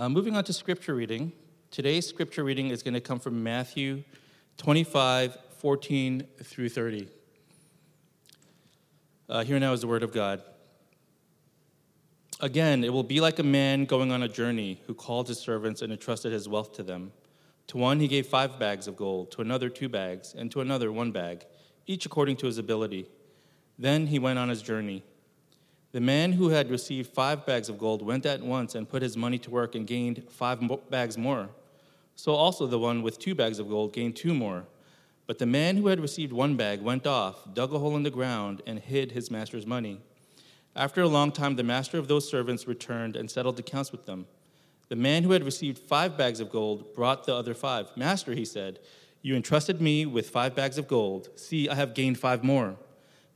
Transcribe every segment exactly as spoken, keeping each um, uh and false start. Uh, moving on to scripture reading. Today's scripture reading is going to come from Matthew twenty-five, fourteen through thirty. Uh, here now is the word of God. Again, it will be like a man going on a journey who called his servants and entrusted his wealth to them. To one he gave five bags of gold, to another two bags, and to another one bag, each according to his ability. Then he went on his journey. The man who had received five bags of gold went at once and put his money to work and gained five bags more. So also the one with two bags of gold gained two more. But the man who had received one bag went off, dug a hole in the ground, and hid his master's money. After a long time, the master of those servants returned and settled accounts with them. The man who had received five bags of gold brought the other five. Master, he said, you entrusted me with five bags of gold. See, I have gained five more.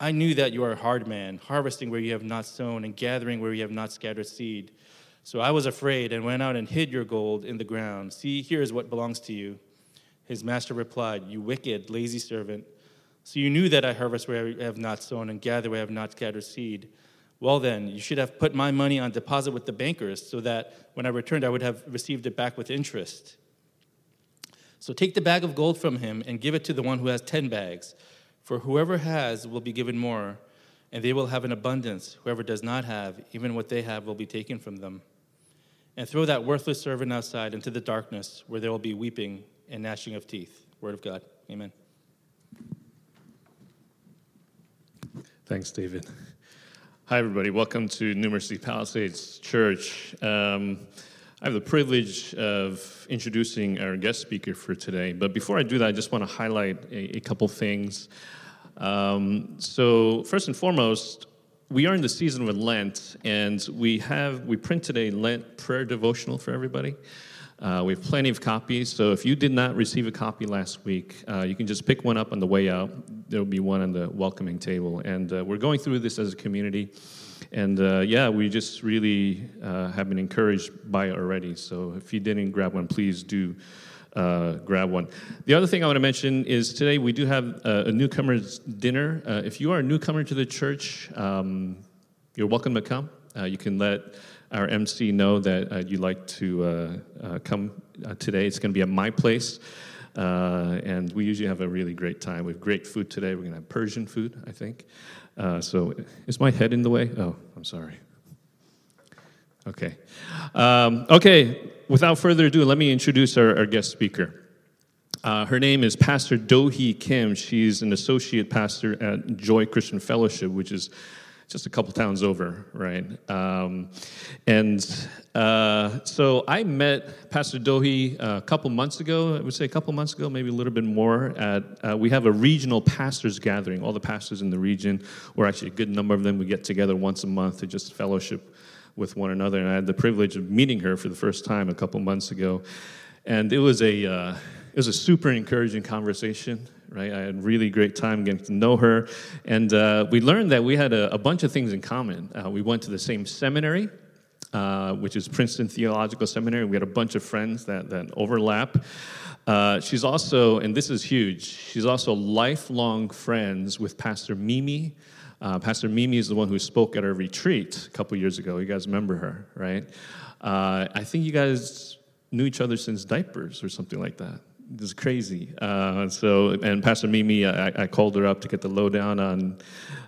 I knew that you are a hard man, harvesting where you have not sown and gathering where you have not scattered seed. So I was afraid and went out and hid your gold in the ground. See, here is what belongs to you. His master replied, you wicked, lazy servant. So you knew that I harvest where I have not sown and gather where I have not scattered seed. Well then, you should have put my money on deposit with the bankers so that when I returned, I would have received it back with interest. So take the bag of gold from him and give it to the one who has ten bags. For whoever has will be given more, and they will have an abundance. Whoever does not have, even what they have will be taken from them. And throw that worthless servant outside into the darkness where there will be weeping and gnashing of teeth. Word of God. Amen. Thanks, David. Hi, everybody. Welcome to New Mercy Palisades Church. Um, I have the privilege of introducing our guest speaker for today. But before I do that, I just want to highlight a, a couple things. Um, so first and foremost, we are in the season with Lent, and we have we printed a Lent prayer devotional for everybody. Uh, we have plenty of copies, so if you did not receive a copy last week, uh, you can just pick one up on the way out. There will be one on the welcoming table, and uh, we're going through this as a community, and uh, yeah, we just really uh, have been encouraged by it already, so if you didn't grab one, please do uh, grab one. The other thing I want to mention is today we do have a, a newcomer's dinner. Uh, if you are a newcomer to the church, um, you're welcome to come. Uh, you can let our M C know that uh, you'd like to uh, uh, come uh, today. It's going to be at my place, uh, and we usually have a really great time. We have great food today. We're going to have Persian food, I think. Uh, so is my head in the way? Oh, I'm sorry. Okay. Um, okay, without further ado, let me introduce our, our guest speaker. Uh, her name is Pastor Dohee Kim. She's an associate pastor at Joy Christian Fellowship, which is just a couple towns over, right? Um, and uh, so I met Pastor Dohee a couple months ago, I would say a couple months ago, maybe a little bit more. At uh, we have a regional pastors' gathering. All the pastors in the region, or actually a good number of them, we get together once a month to just fellowship with one another. And I had the privilege of meeting her for the first time a couple months ago. And it was a uh, it was a super encouraging conversation. Right, I had a really great time getting to know her, and uh, we learned that we had a, a bunch of things in common. Uh, we went to the same seminary, uh, which is Princeton Theological Seminary. We had a bunch of friends that, that overlap. Uh, she's also, and this is huge, she's also lifelong friends with Pastor Mimi. Uh, Pastor Mimi is the one who spoke at our retreat a couple years ago. You guys remember her, right? Uh, I think you guys knew each other since diapers or something like that. This is crazy. Uh, so, and Pastor Mimi, I, I called her up to get the lowdown on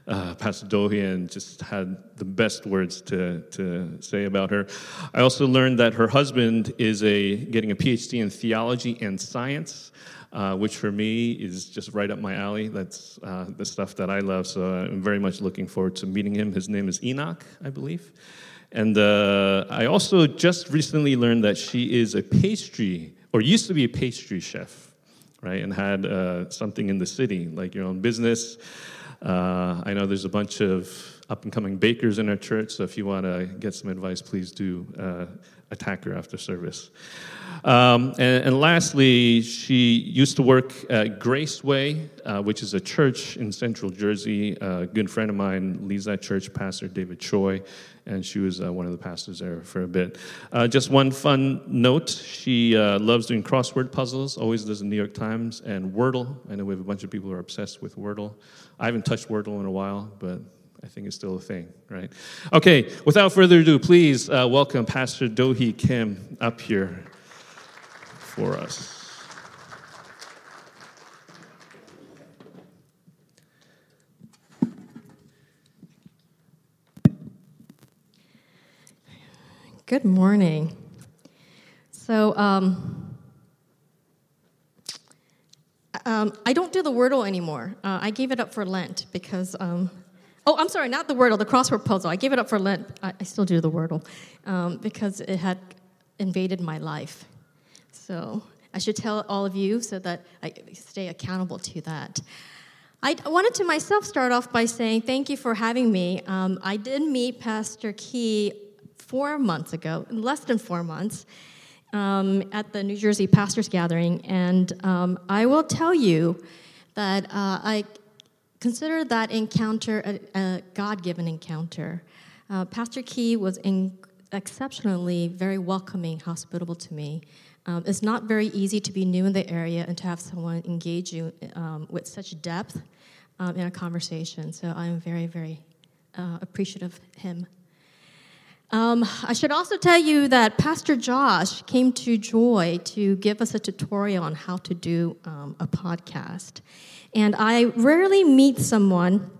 uh, Pastor Dohee and just had the best words to, to say about her. I also learned that her husband is a getting a P H D in theology and science, uh, which for me is just right up my alley. That's uh, the stuff that I love. So I'm very much looking forward to meeting him. His name is Enoch, I believe. And uh, I also just recently learned that she is a pastry or used to be a pastry chef, right, and had uh, something in the city, like your own business. Uh, I know there's a bunch of up-and-coming bakers in our church, so if you want to get some advice, please do uh, attack her after service. Um, and, and lastly, she used to work at Grace Way, uh, which is a church in central Jersey. Uh, a good friend of mine leads that church, Pastor David Choi, and she was uh, one of the pastors there for a bit. Uh, just one fun note, she uh, loves doing crossword puzzles, always does the New York Times, and Wordle. I know we have a bunch of people who are obsessed with Wordle. I haven't touched Wordle in a while, but I think it's still a thing, right? Okay, without further ado, please uh, welcome Pastor Dohee Kim up here for us. Good morning. So, um, um, I don't do the Wordle anymore. Uh, I gave it up for Lent because... Um, Oh, I'm sorry, not the Wordle, the crossword puzzle. I gave it up for Lent. I, I still do the Wordle um, because it had invaded my life. So I should tell all of you so that I stay accountable to that. I wanted to myself start off by saying thank you for having me. Um, I did meet Pastor Key four months ago, less than four months, um, at the New Jersey Pastors' Gathering. And um, I will tell you that uh, I... Consider that encounter a, a God-given encounter. Uh, Pastor Key was in, exceptionally very welcoming, hospitable to me. Um, it's not very easy to be new in the area and to have someone engage you um, with such depth um, in a conversation. So I am very, very uh, appreciative of him. Um, I should also tell you that Pastor Josh came to Joy to give us a tutorial on how to do um, a podcast. And I rarely meet someone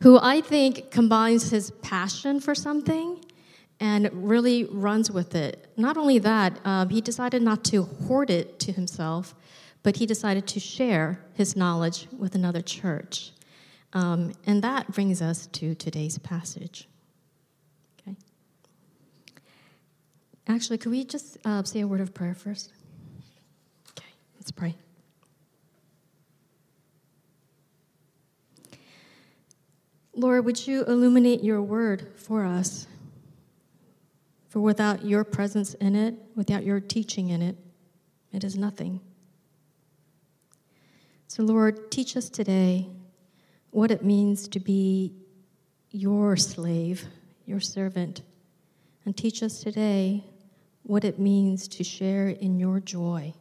who I think combines his passion for something and really runs with it. Not only that, uh, he decided not to hoard it to himself, but he decided to share his knowledge with another church. Um, and that brings us to today's passage. Okay. Actually, could we just uh, say a word of prayer first? Okay, let's pray. Lord, would you illuminate your word for us? For without your presence in it, without your teaching in it, it is nothing. So, Lord, teach us today what it means to be your slave, your servant. And teach us today what it means to share in your joy.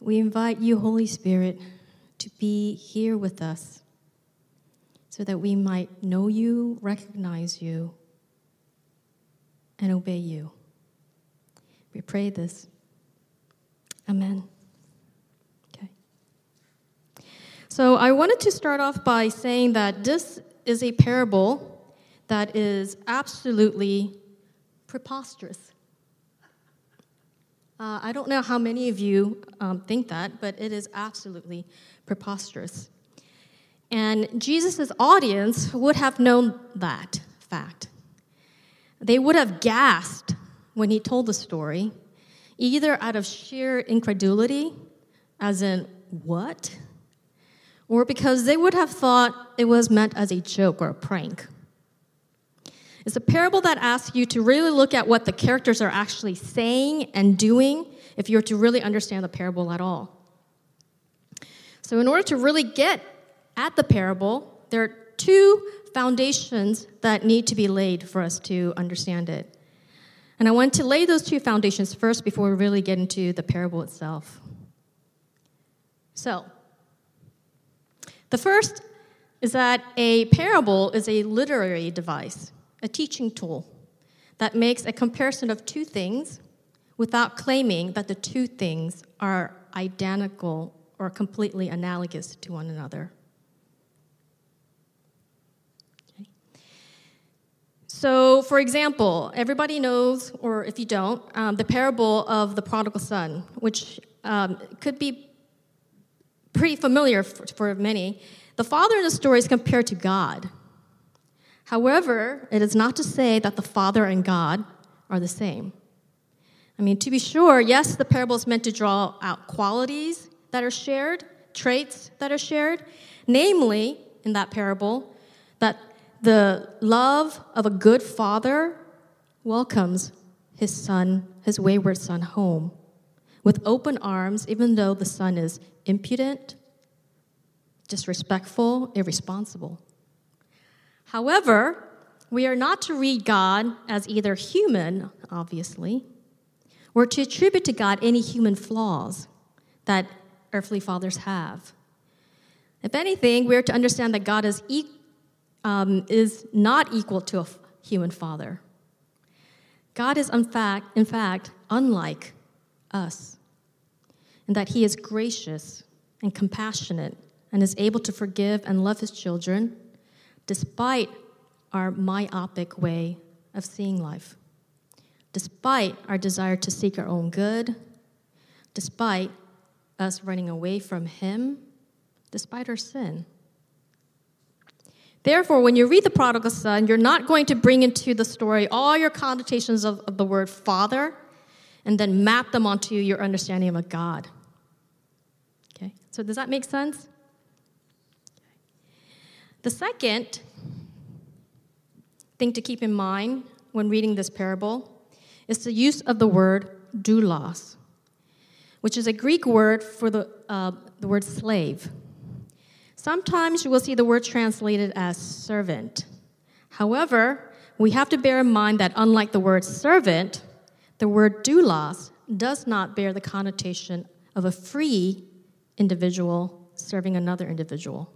We invite you, Holy Spirit, to be here with us, so that we might know you, recognize you, and obey you. We pray this. Amen. Okay. So I wanted to start off by saying that this is a parable that is absolutely preposterous. Uh, I don't know how many of you um, think that, but it is absolutely preposterous. And Jesus' audience would have known that fact. They would have gasped when he told the story, either out of sheer incredulity, as in, what? Or because they would have thought it was meant as a joke or a prank. It's a parable that asks you to really look at what the characters are actually saying and doing if you're to really understand the parable at all. So in order to really get at the parable, there are two foundations that need to be laid for us to understand it. And I want to lay those two foundations first before we really get into the parable itself. So, the first is that a parable is a literary device, a teaching tool that makes a comparison of two things without claiming that the two things are identical or completely analogous to one another. So, for example, everybody knows, or if you don't, um, the parable of the prodigal son, which um, could be pretty familiar for, for many. The father in the story is compared to God. However, it is not to say that the father and God are the same. I mean, to be sure, yes, the parable is meant to draw out qualities that are shared, traits that are shared. Namely, in that parable, that the love of a good father welcomes his son, his wayward son, home with open arms, even though the son is impudent, disrespectful, irresponsible. However, we are not to read God as either human, obviously, or to attribute to God any human flaws that earthly fathers have. If anything, we are to understand that God is e- um, is not equal to a f- human father. God is, in fact, in fact, unlike us, and that he is gracious and compassionate and is able to forgive and love his children despite our myopic way of seeing life, despite our desire to seek our own good, despite us running away from him, despite our sin. Therefore, when you read the prodigal son, you're not going to bring into the story all your connotations of, of the word father and then map them onto your understanding of God. Okay, so does that make sense? The second thing to keep in mind when reading this parable is the use of the word doulos, which is a Greek word for the uh, the word slave. Sometimes you will see the word translated as servant. However, we have to bear in mind that unlike the word servant, the word doulos does not bear the connotation of a free individual serving another individual.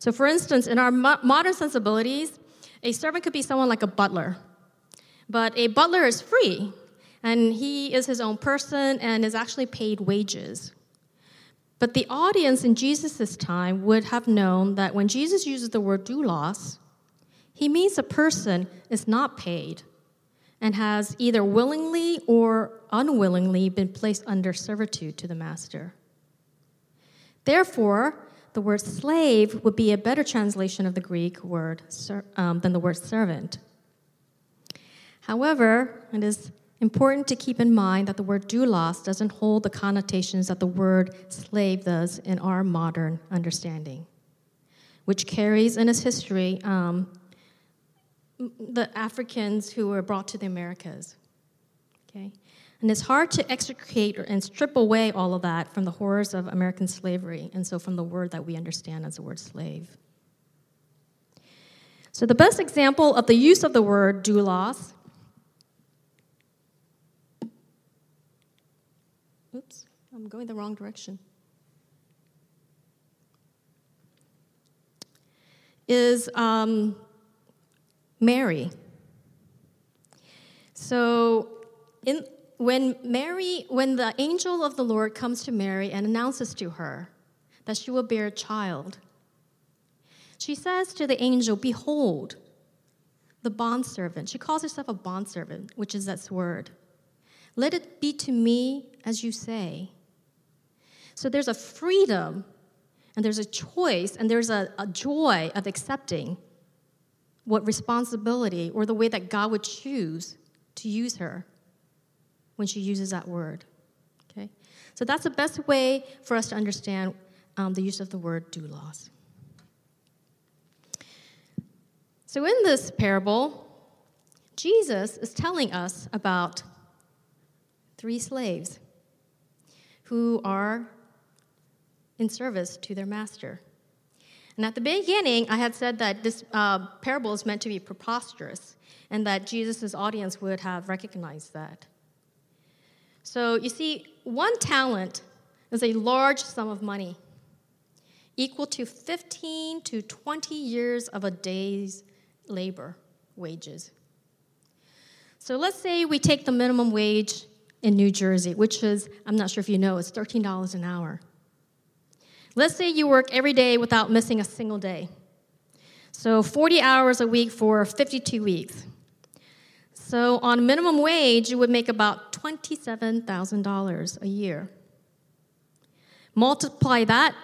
So for instance, in our mo- modern sensibilities, a servant could be someone like a butler. But a butler is free, and he is his own person and is actually paid wages. But the audience in Jesus' time would have known that when Jesus uses the word doulos, he means a person is not paid and has either willingly or unwillingly been placed under servitude to the master. Therefore, the word slave would be a better translation of the Greek word ser- um, than the word servant. However, it is important to keep in mind that the word doulos doesn't hold the connotations that the word slave does in our modern understanding, which carries in its history um, the Africans who were brought to the Americas. Okay? And it's hard to extricate and strip away all of that from the horrors of American slavery, and so from the word that we understand as the word slave. So the best example of the use of the word doulos Oops, I'm going the wrong direction. Is um, Mary. So, in when Mary, when the angel of the Lord comes to Mary and announces to her that she will bear a child, she says to the angel, "Behold, the bondservant." She calls herself a bondservant, which is that word. "Let it be to me as you say." So there's a freedom, and there's a choice, and there's a, a joy of accepting what responsibility or the way that God would choose to use her when she uses that word. Okay, so that's the best way for us to understand um, the use of the word doulos. So in this parable, Jesus is telling us about three slaves who are in service to their master. And at the beginning, I had said that this uh, parable is meant to be preposterous and that Jesus' audience would have recognized that. So you see, one talent is a large sum of money, equal to fifteen to twenty years of a day's labor wages. So let's say we take the minimum wage in New Jersey, which is, I'm not sure if you know, it's thirteen dollars an hour. Let's say you work every day without missing a single day. So forty hours a week for fifty-two weeks. So on minimum wage, you would make about twenty-seven thousand dollars a year. Multiply that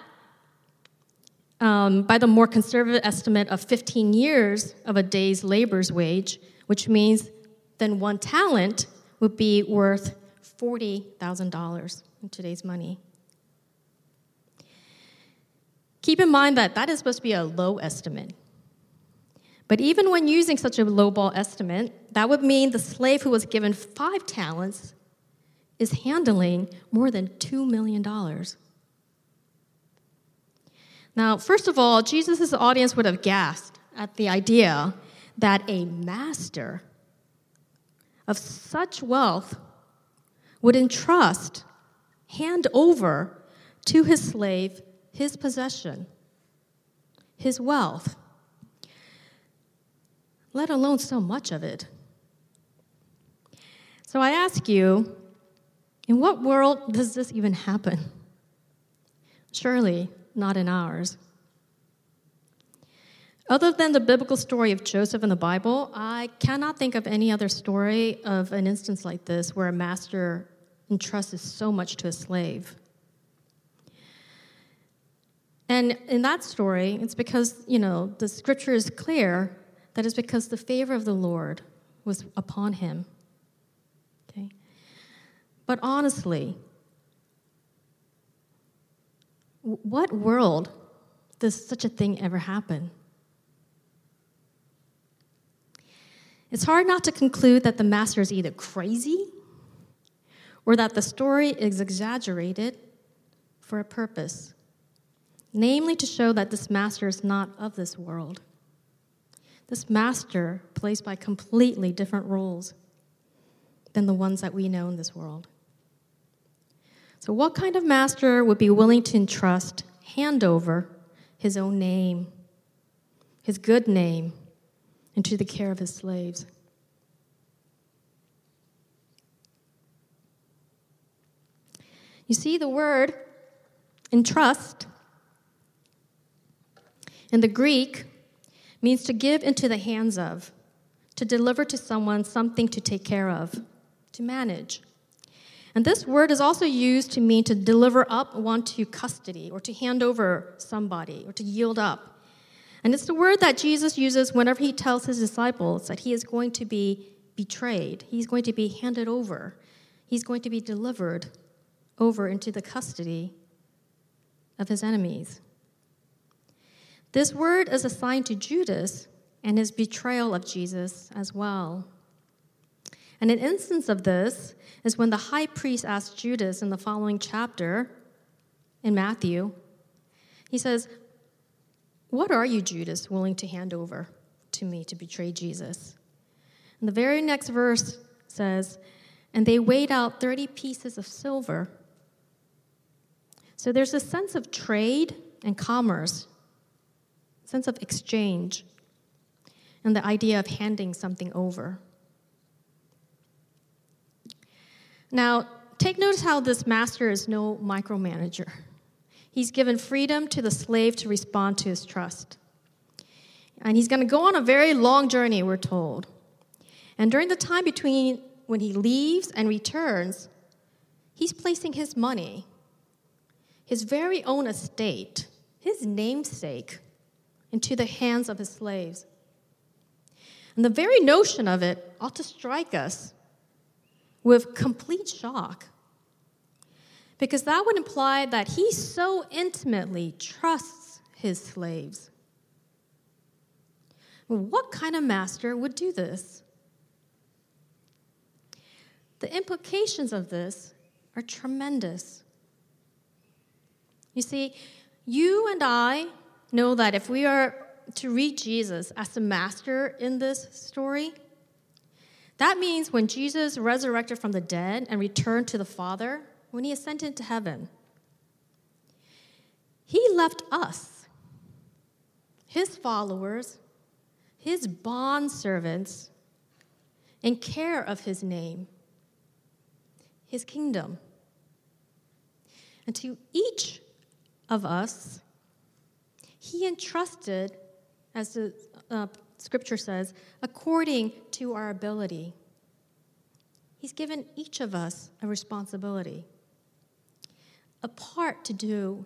um, by the more conservative estimate of fifteen years of a day's labor's wage, which means then one talent would be worth forty thousand dollars in today's money. Keep in mind that that is supposed to be a low estimate. But even when using such a lowball estimate, that would mean the slave who was given five talents is handling more than two million dollars. Now, first of all, Jesus' audience would have gasped at the idea that a master of such wealth would entrust, hand over to his slave his possession, his wealth, let alone so much of it. So I ask you, in what world does this even happen? Surely not in ours. Other than the biblical story of Joseph in the Bible, I cannot think of any other story of an instance like this where a master entrusts so much to a slave. And in that story, it's because, you know, the scripture is clear that it's because the favor of the Lord was upon him. Okay? But honestly, what world does such a thing ever happen? It's hard not to conclude that the master is either crazy or that the story is exaggerated for a purpose, namely to show that this master is not of this world. This master plays by completely different rules than the ones that we know in this world. So what kind of master would be willing to entrust, hand over his own name, his good name, into the care of his slaves? You see, the word entrust in the Greek means to give into the hands of, to deliver to someone something to take care of, to manage. And this word is also used to mean to deliver up one to custody or to hand over somebody or to yield up. And it's the word that Jesus uses whenever he tells his disciples that he is going to be betrayed. He's going to be handed over. He's going to be delivered over into the custody of his enemies. This word is assigned to Judas and his betrayal of Jesus as well. And an instance of this is when the high priest asked Judas in the following chapter in Matthew, he says, "What are you, Judas, willing to hand over to me to betray Jesus?" And the very next verse says, "And they weighed out thirty pieces of silver." So there's a sense of trade and commerce, a sense of exchange, and the idea of handing something over. Now, take notice how this master is no micromanager. He's given freedom to the slave to respond to his trust. And he's going to go on a very long journey, we're told. And during the time between when he leaves and returns, he's placing his money, his very own estate, his namesake, into the hands of his slaves. And the very notion of it ought to strike us with complete shock, because that would imply that he so intimately trusts his slaves. What kind of master would do this? The implications of this are tremendous. You see, you and I know that if we are to read Jesus as the master in this story, that means when Jesus resurrected from the dead and returned to the Father, when he ascended into heaven, he left us, his followers, his bondservants, in care of his name, his kingdom. And to each of us, he entrusted, as the uh, Scripture says, according to our ability. He's given each of us a responsibility, a part to do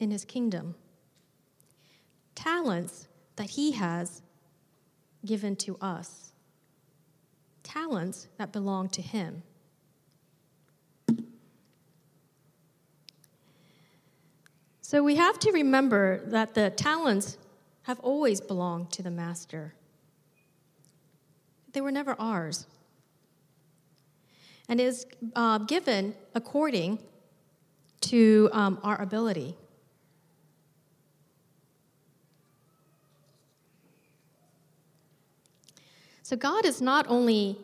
in his kingdom, talents that he has given to us, talents that belong to him. So we have to remember that the talents have always belonged to the master. They were never ours. And is uh, given according to um, our ability. So God is not only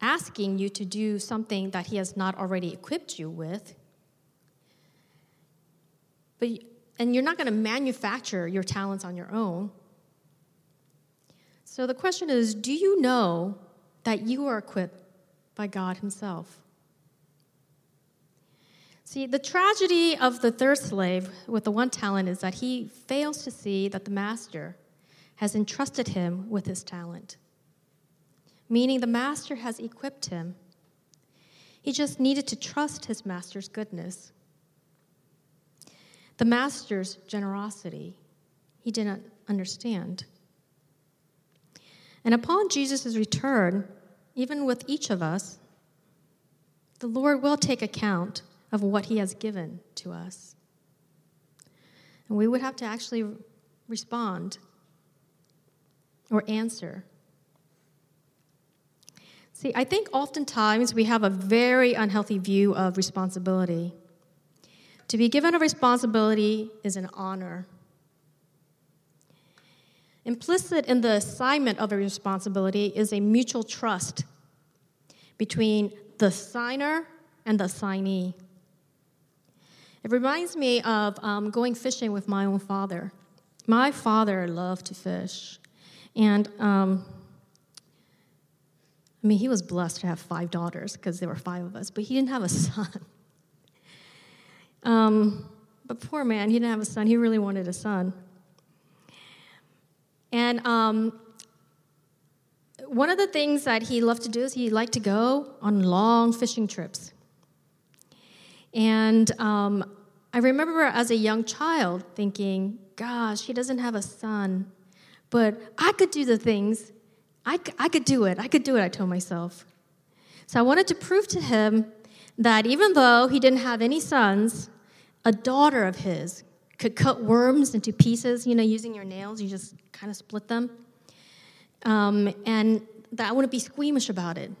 asking you to do something that he has not already equipped you with, but and you're not going to manufacture your talents on your own. So the question is, do you know that you are equipped by God himself? See, the tragedy of the third slave with the one talent is that he fails to see that the master has entrusted him with his talent, meaning the master has equipped him. He just needed to trust his master's goodness, the master's generosity. He didn't understand. And upon Jesus' return, even with each of us, the Lord will take account of what he has given to us. And we would have to actually respond or answer. See, I think oftentimes we have a very unhealthy view of responsibility. To be given a responsibility is an honor. Implicit in the assignment of a responsibility is a mutual trust between the signer and the assignee. It reminds me of um, going fishing with my own father. My father loved to fish. And, um, I mean, he was blessed to have five daughters because there were five of us, but he didn't have a son. Um, but poor man, he didn't have a son. He really wanted a son. And um, one of the things that he loved to do is he liked to go on long fishing trips. And um, I remember as a young child thinking, gosh, he doesn't have a son, but I could do the things. I, I could do it. I could do it, I told myself. So I wanted to prove to him that even though he didn't have any sons, a daughter of his could cut worms into pieces, you know, using your nails. You just kind of split them. Um, and that I wouldn't be squeamish about it.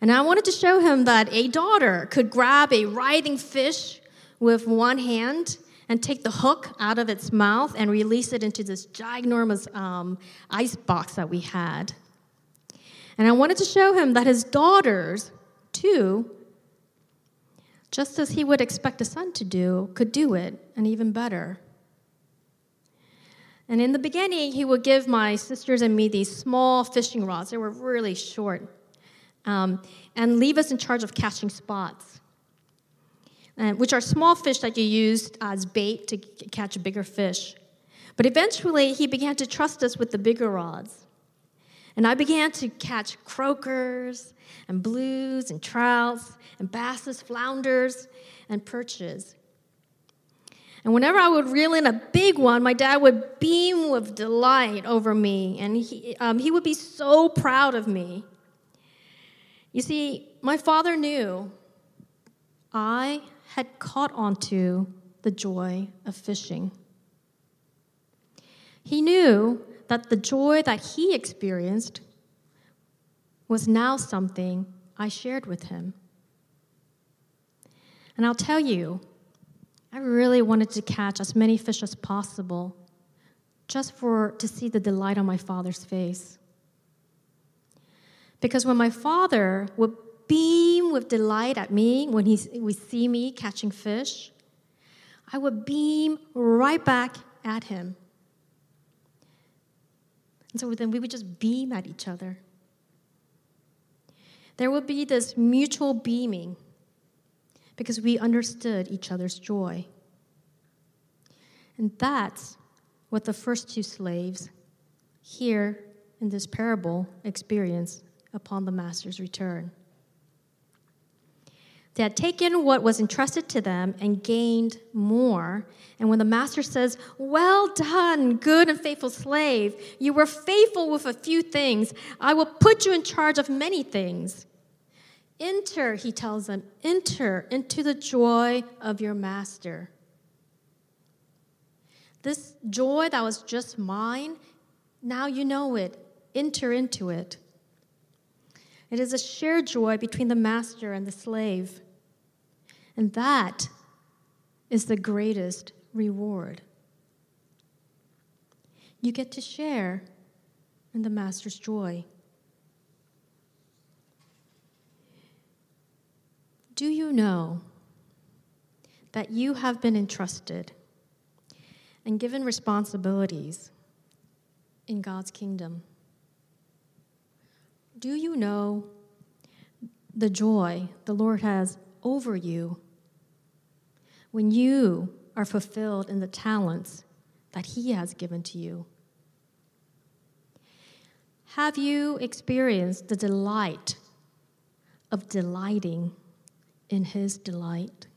And I wanted to show him that a daughter could grab a writhing fish with one hand and take the hook out of its mouth and release it into this ginormous um, ice box that we had. And I wanted to show him that his daughters, too, just as he would expect a son to do, could do it, and even better. And in the beginning, he would give my sisters and me these small fishing rods. They were really short, um, and leave us in charge of catching spots, and, which are small fish that you use as bait to c- catch bigger fish. But eventually, he began to trust us with the bigger rods. And I began to catch croakers and blues and trouts and basses, flounders, and perches. And whenever I would reel in a big one, my dad would beam with delight over me, and he, um, he would be so proud of me. You see, my father knew I had caught onto the joy of fishing. He knew that the joy that he experienced was now something I shared with him. And I'll tell you, I really wanted to catch as many fish as possible just for to see the delight on my father's face. Because when my father would beam with delight at me when he would see me catching fish, I would beam right back at him. And so then we would just beam at each other. There would be this mutual beaming because we understood each other's joy. And that's what the first two slaves here in this parable experienced upon the master's return. They had taken what was entrusted to them and gained more. And when the master says, "Well done, good and faithful slave. You were faithful with a few things. I will put you in charge of many things. Enter," he tells them, "enter into the joy of your master." This joy that was just mine, now you know it. Enter into it. It is a shared joy between the master and the slave. And that is the greatest reward. You get to share in the master's joy. Do you know that you have been entrusted and given responsibilities in God's kingdom? Do you know the joy the Lord has over you when you are fulfilled in the talents that He has given to you? Have you experienced the delight of delighting in His delight?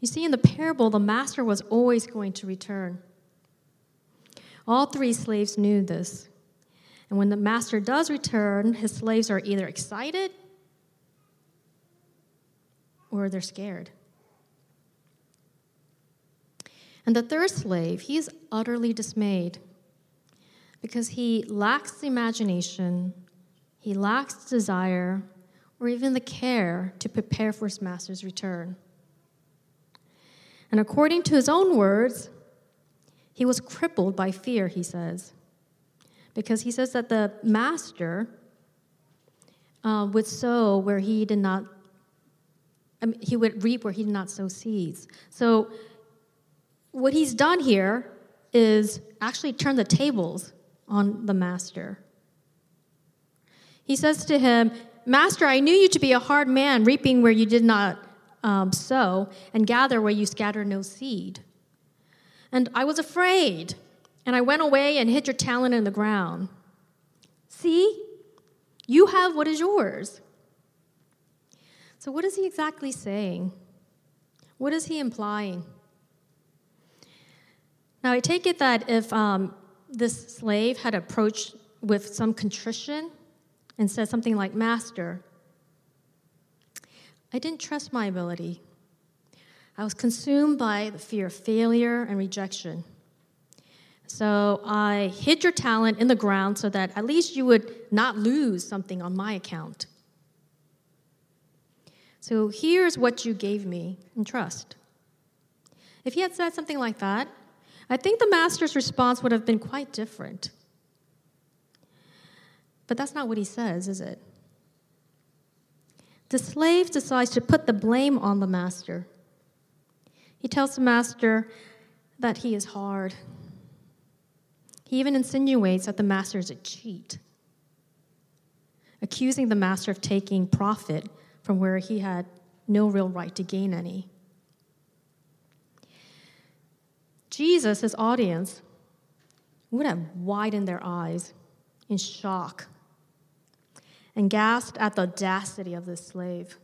You see, in the parable, the master was always going to return. All three slaves knew this. And when the master does return, his slaves are either excited or they're scared. And the third slave, he is utterly dismayed because he lacks imagination, he lacks desire, or even the care to prepare for his master's return. And according to his own words, he was crippled by fear, he says. Because he says that the master uh, would sow where he did not, I mean, he would reap where he did not sow seeds. So what he's done here is actually turn the tables on the master. He says to him, "Master, I knew you to be a hard man, reaping where you did not um, sow and gather where you scatter no seed. And I was afraid. And I went away and hid your talent in the ground. See, you have what is yours." So what is he exactly saying? What is he implying? Now, I take it that if um, this slave had approached with some contrition and said something like, "Master, I didn't trust my ability. I was consumed by the fear of failure and rejection. So I hid your talent in the ground so that at least you would not lose something on my account. So here's what you gave me in trust." If he had said something like that, I think the master's response would have been quite different. But that's not what he says, is it? The slave decides to put the blame on the master. He tells the master that he is hard. He even insinuates that the master is a cheat, accusing the master of taking profit from where he had no real right to gain any. Jesus, his audience, would have widened their eyes in shock and gasped at the audacity of this slave.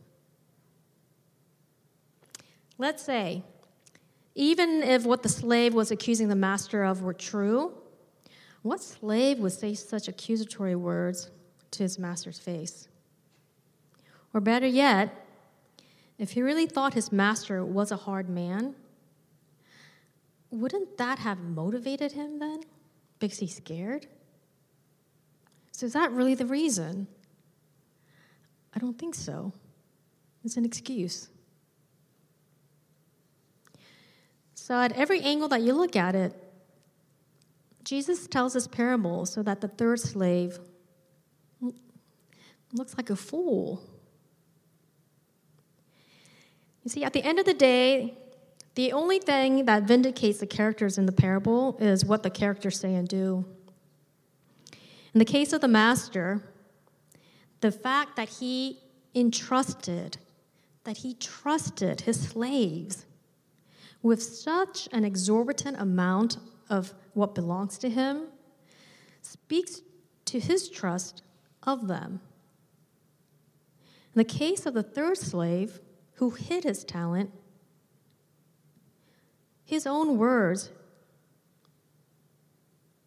Let's say, even if what the slave was accusing the master of were true, what slave would say such accusatory words to his master's face? Or better yet, if he really thought his master was a hard man, wouldn't that have motivated him then? Because he's scared? So is that really the reason? I don't think so. It's an excuse. So at every angle that you look at it, Jesus tells this parable so that the third slave looks like a fool. You see, at the end of the day, the only thing that vindicates the characters in the parable is what the characters say and do. In the case of the master, the fact that he entrusted, that he trusted his slaves with such an exorbitant amount of what belongs to him, speaks to his trust of them. In the case of the third slave, who hid his talent, his own words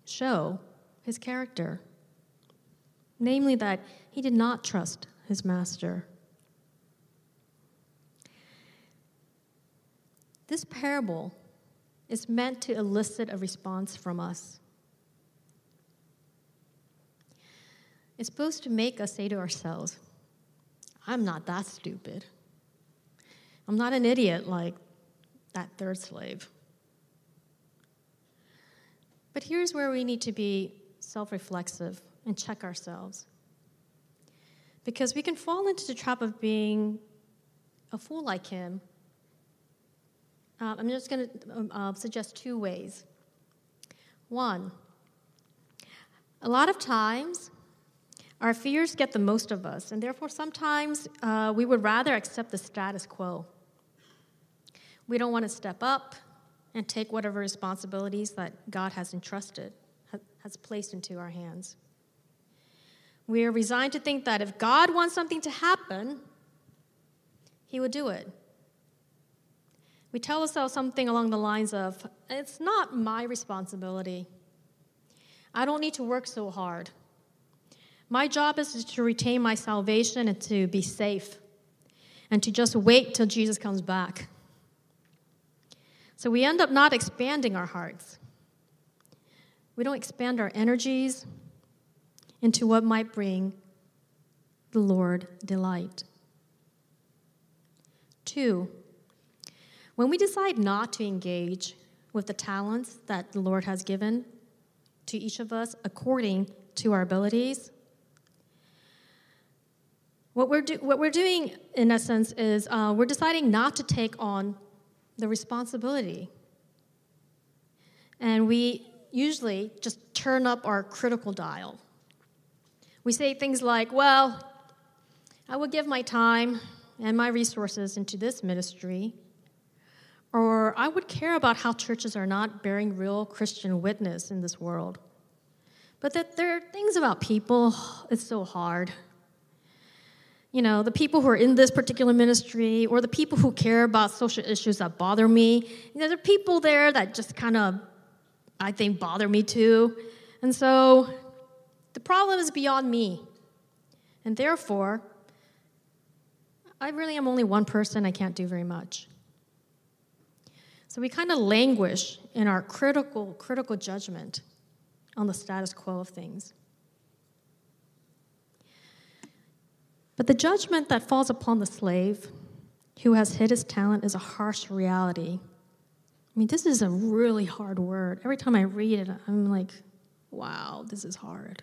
show his character, namely that he did not trust his master. This parable is meant to elicit a response from us. It's supposed to make us say to ourselves, I'm not that stupid. I'm not an idiot like that third slave. But here's where we need to be self-reflexive and check ourselves. Because we can fall into the trap of being a fool like him. Uh, I'm just going to uh, suggest two ways. One, a lot of times, our fears get the most of us, and therefore sometimes uh, we would rather accept the status quo. We don't want to step up and take whatever responsibilities that God has entrusted, has placed into our hands. We are resigned to think that if God wants something to happen, he will do it. We tell ourselves something along the lines of, it's not my responsibility. I don't need to work so hard. My job is to retain my salvation and to be safe and to just wait till Jesus comes back. So we end up not expanding our hearts. We don't expand our energies into what might bring the Lord delight. Two, when we decide not to engage with the talents that the Lord has given to each of us according to our abilities, What we're, do, what we're doing, in essence, is uh, we're deciding not to take on the responsibility. And we usually just turn up our critical dial. We say things like, well, I will give my time and my resources into this ministry. Or I would care about how churches are not bearing real Christian witness in this world. But that there are things about people, it's so hard. You know, the people who are in this particular ministry or the people who care about social issues that bother me. You know, there are people there that just kind of, I think, bother me too. And so the problem is beyond me. And therefore, I really am only one person. I can't do very much. So we kind of languish in our critical, critical judgment on the status quo of things. But the judgment that falls upon the slave who has hid his talent is a harsh reality. I mean, this is a really hard word. Every time I read it, I'm like, wow, this is hard.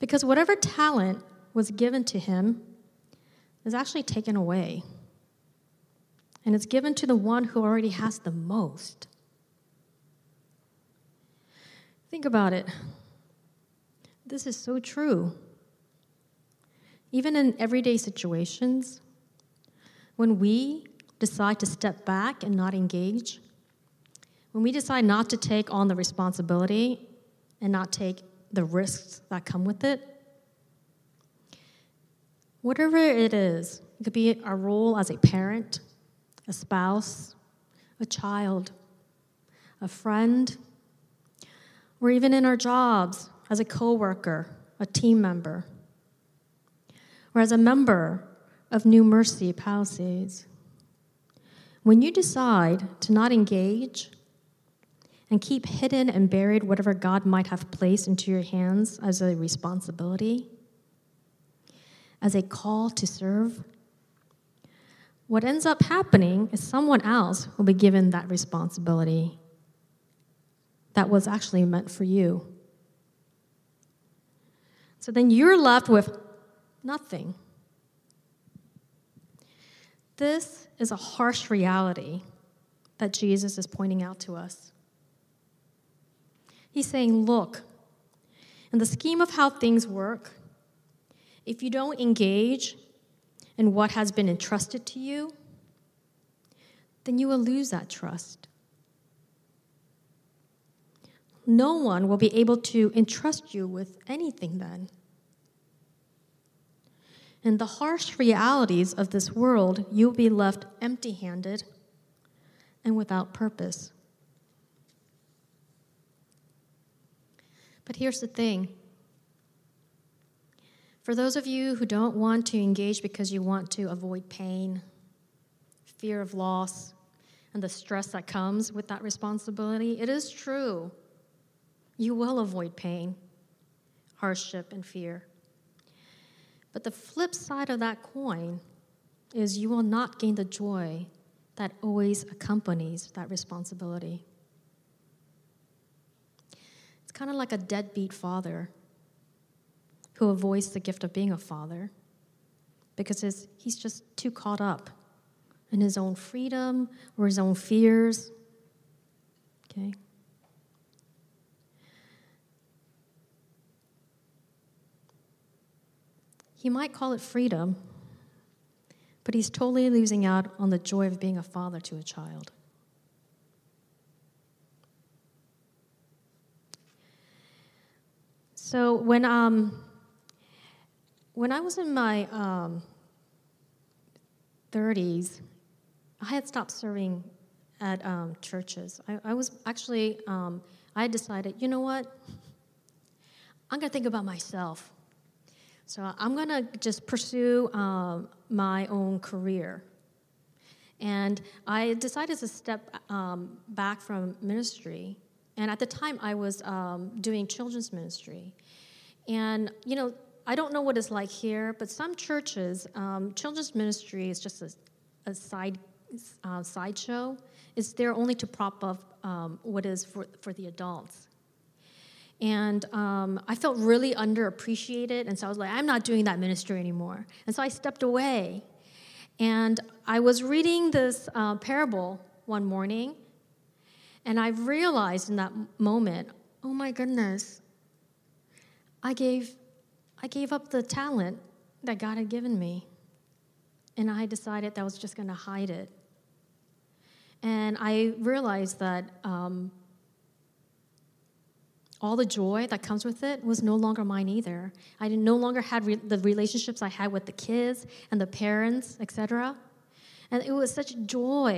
Because whatever talent was given to him is actually taken away. And it's given to the one who already has the most. Think about it. This is so true. Even in everyday situations, when we decide to step back and not engage, when we decide not to take on the responsibility and not take the risks that come with it, whatever it is, it could be our role as a parent, a spouse, a child, a friend, or even in our jobs as a coworker, a team member, or as a member of New Mercy Palisades. When you decide to not engage and keep hidden and buried whatever God might have placed into your hands as a responsibility, as a call to serve, what ends up happening is someone else will be given that responsibility that was actually meant for you. So then you're left with nothing. This is a harsh reality that Jesus is pointing out to us. He's saying, look, in the scheme of how things work, if you don't engage in what has been entrusted to you, then you will lose that trust. No one will be able to entrust you with anything then. In the harsh realities of this world, you'll be left empty-handed and without purpose. But here's the thing. For those of you who don't want to engage because you want to avoid pain, fear of loss, and the stress that comes with that responsibility, it is true. You will avoid pain, hardship, and fear. But the flip side of that coin is you will not gain the joy that always accompanies that responsibility. It's kind of like a deadbeat father who avoids the gift of being a father because he's just too caught up in his own freedom or his own fears. Okay? He might call it freedom, but he's totally losing out on the joy of being a father to a child. So when um when I was in my um, thirties, I had stopped serving at um, churches. I, I was actually, um, I decided, you know what? I'm going to think about myself. So I'm going to just pursue um, my own career. And I decided to step um, back from ministry. And at the time, I was um, doing children's ministry. And, you know, I don't know what it's like here, but some churches, um, children's ministry is just a, a side Uh, sideshow. It's there only to prop up um, what is for, for the adults. And um, I felt really underappreciated, and so I was like, I'm not doing that ministry anymore. And so I stepped away. And I was reading this uh, parable one morning, and I realized in that moment, oh my goodness, I gave, I gave up the talent that God had given me. And I decided that I was just going to hide it. And I realized that um, all the joy that comes with it was no longer mine either. I didn't, no longer had re- the relationships I had with the kids and the parents, et cetera. And it was such joy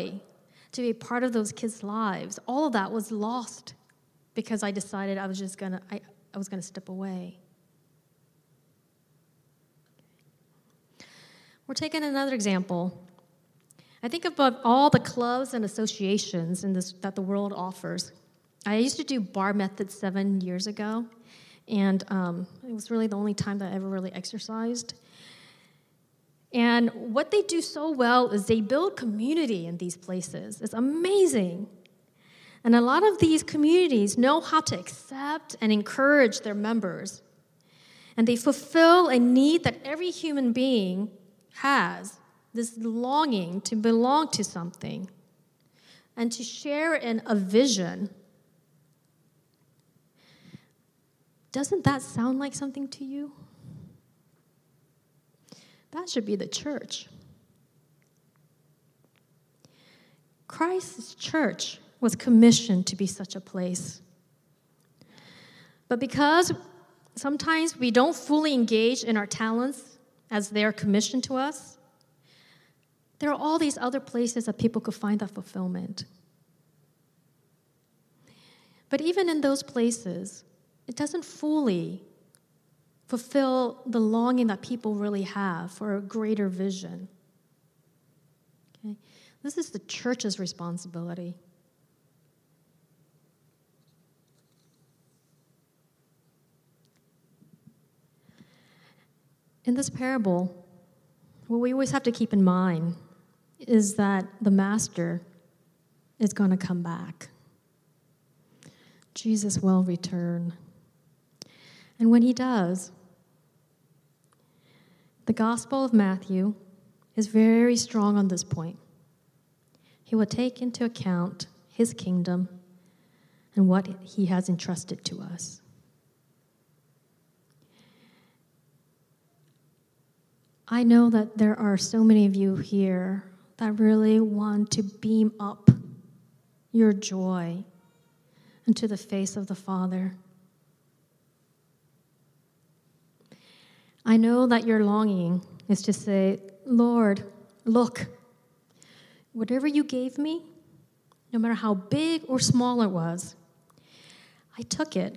to be part of those kids' lives. All of that was lost because I decided I was just going to I, I was going to step away. We're taking another example. I think about all the clubs and associations in this, that the world offers. I used to do bar method seven years ago, and um, it was really the only time that I ever really exercised. And what they do so well is they build community in these places. It's amazing. And a lot of these communities know how to accept and encourage their members. And they fulfill a need that every human being has, this longing to belong to something and to share in a vision. Doesn't that sound like something to you? That should be the church. Christ's church was commissioned to be such a place. But because sometimes we don't fully engage in our talents as they are commissioned to us, there are all these other places that people could find that fulfillment. But even in those places, it doesn't fully fulfill the longing that people really have for a greater vision. Okay? This is the church's responsibility. In this parable, what we always have to keep in mind is that the master is going to come back. Jesus will return. And when he does, the Gospel of Matthew is very strong on this point. He will take into account his kingdom and what he has entrusted to us. I know that there are so many of you here that really want to beam up your joy into the face of the Father. I know that your longing is to say, Lord, look, whatever you gave me, no matter how big or small it was, I took it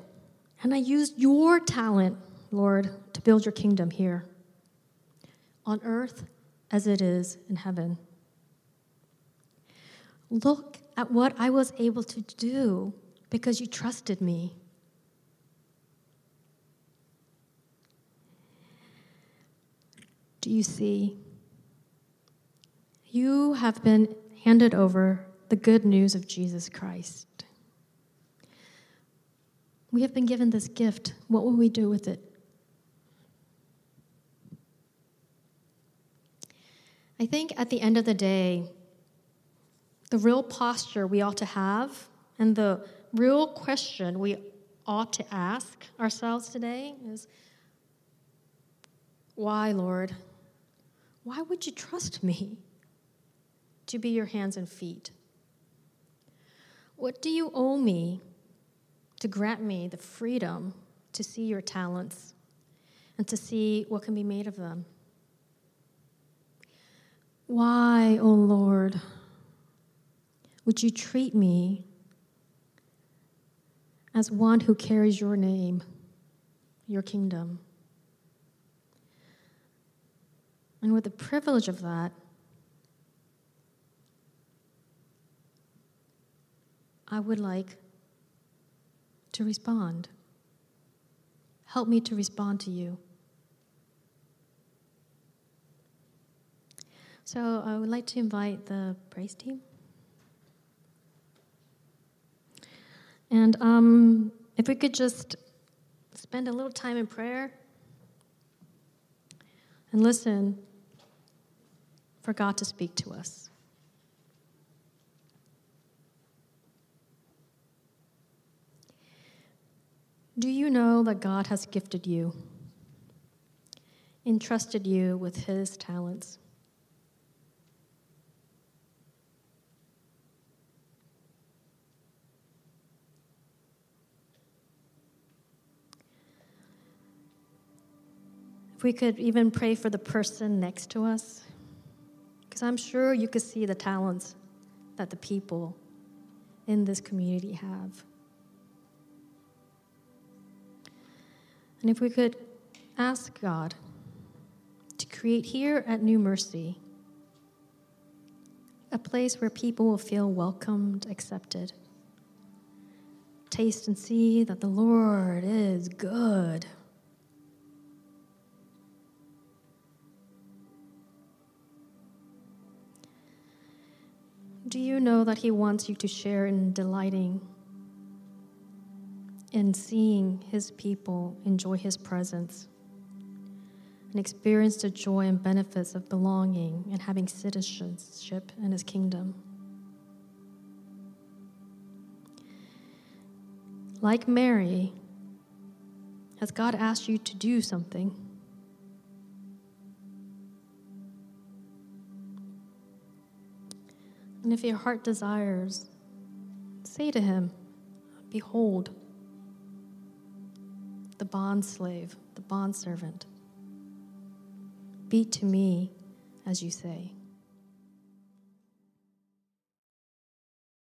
and I used your talent, Lord, to build your kingdom here on earth as it is in heaven. Look at what I was able to do because you trusted me. Do you see? You have been handed over the good news of Jesus Christ. We have been given this gift. What will we do with it? I think at the end of the day, the real posture we ought to have and the real question we ought to ask ourselves today is, why, Lord? Why would you trust me to be your hands and feet? What do you owe me to grant me the freedom to see your talents and to see what can be made of them? Why, O Lord, would you treat me as one who carries your name, your kingdom? And with the privilege of that, I would like to respond. Help me to respond to you. So I would like to invite the praise team. And um, if we could just spend a little time in prayer and listen for God to speak to us. Do you know that God has gifted you, entrusted you with his talents? If we could even pray for the person next to us, because I'm sure you could see the talents that the people in this community have. And if we could ask God to create here at New Mercy a place where people will feel welcomed, accepted. Taste and see that the Lord is good. Do you know that he wants you to share in delighting, in seeing his people enjoy his presence, and experience the joy and benefits of belonging and having citizenship in his kingdom? Like Mary, has God asked you to do something? And if your heart desires, say to him, behold, the bondslave, the bondservant. Be to me as you say.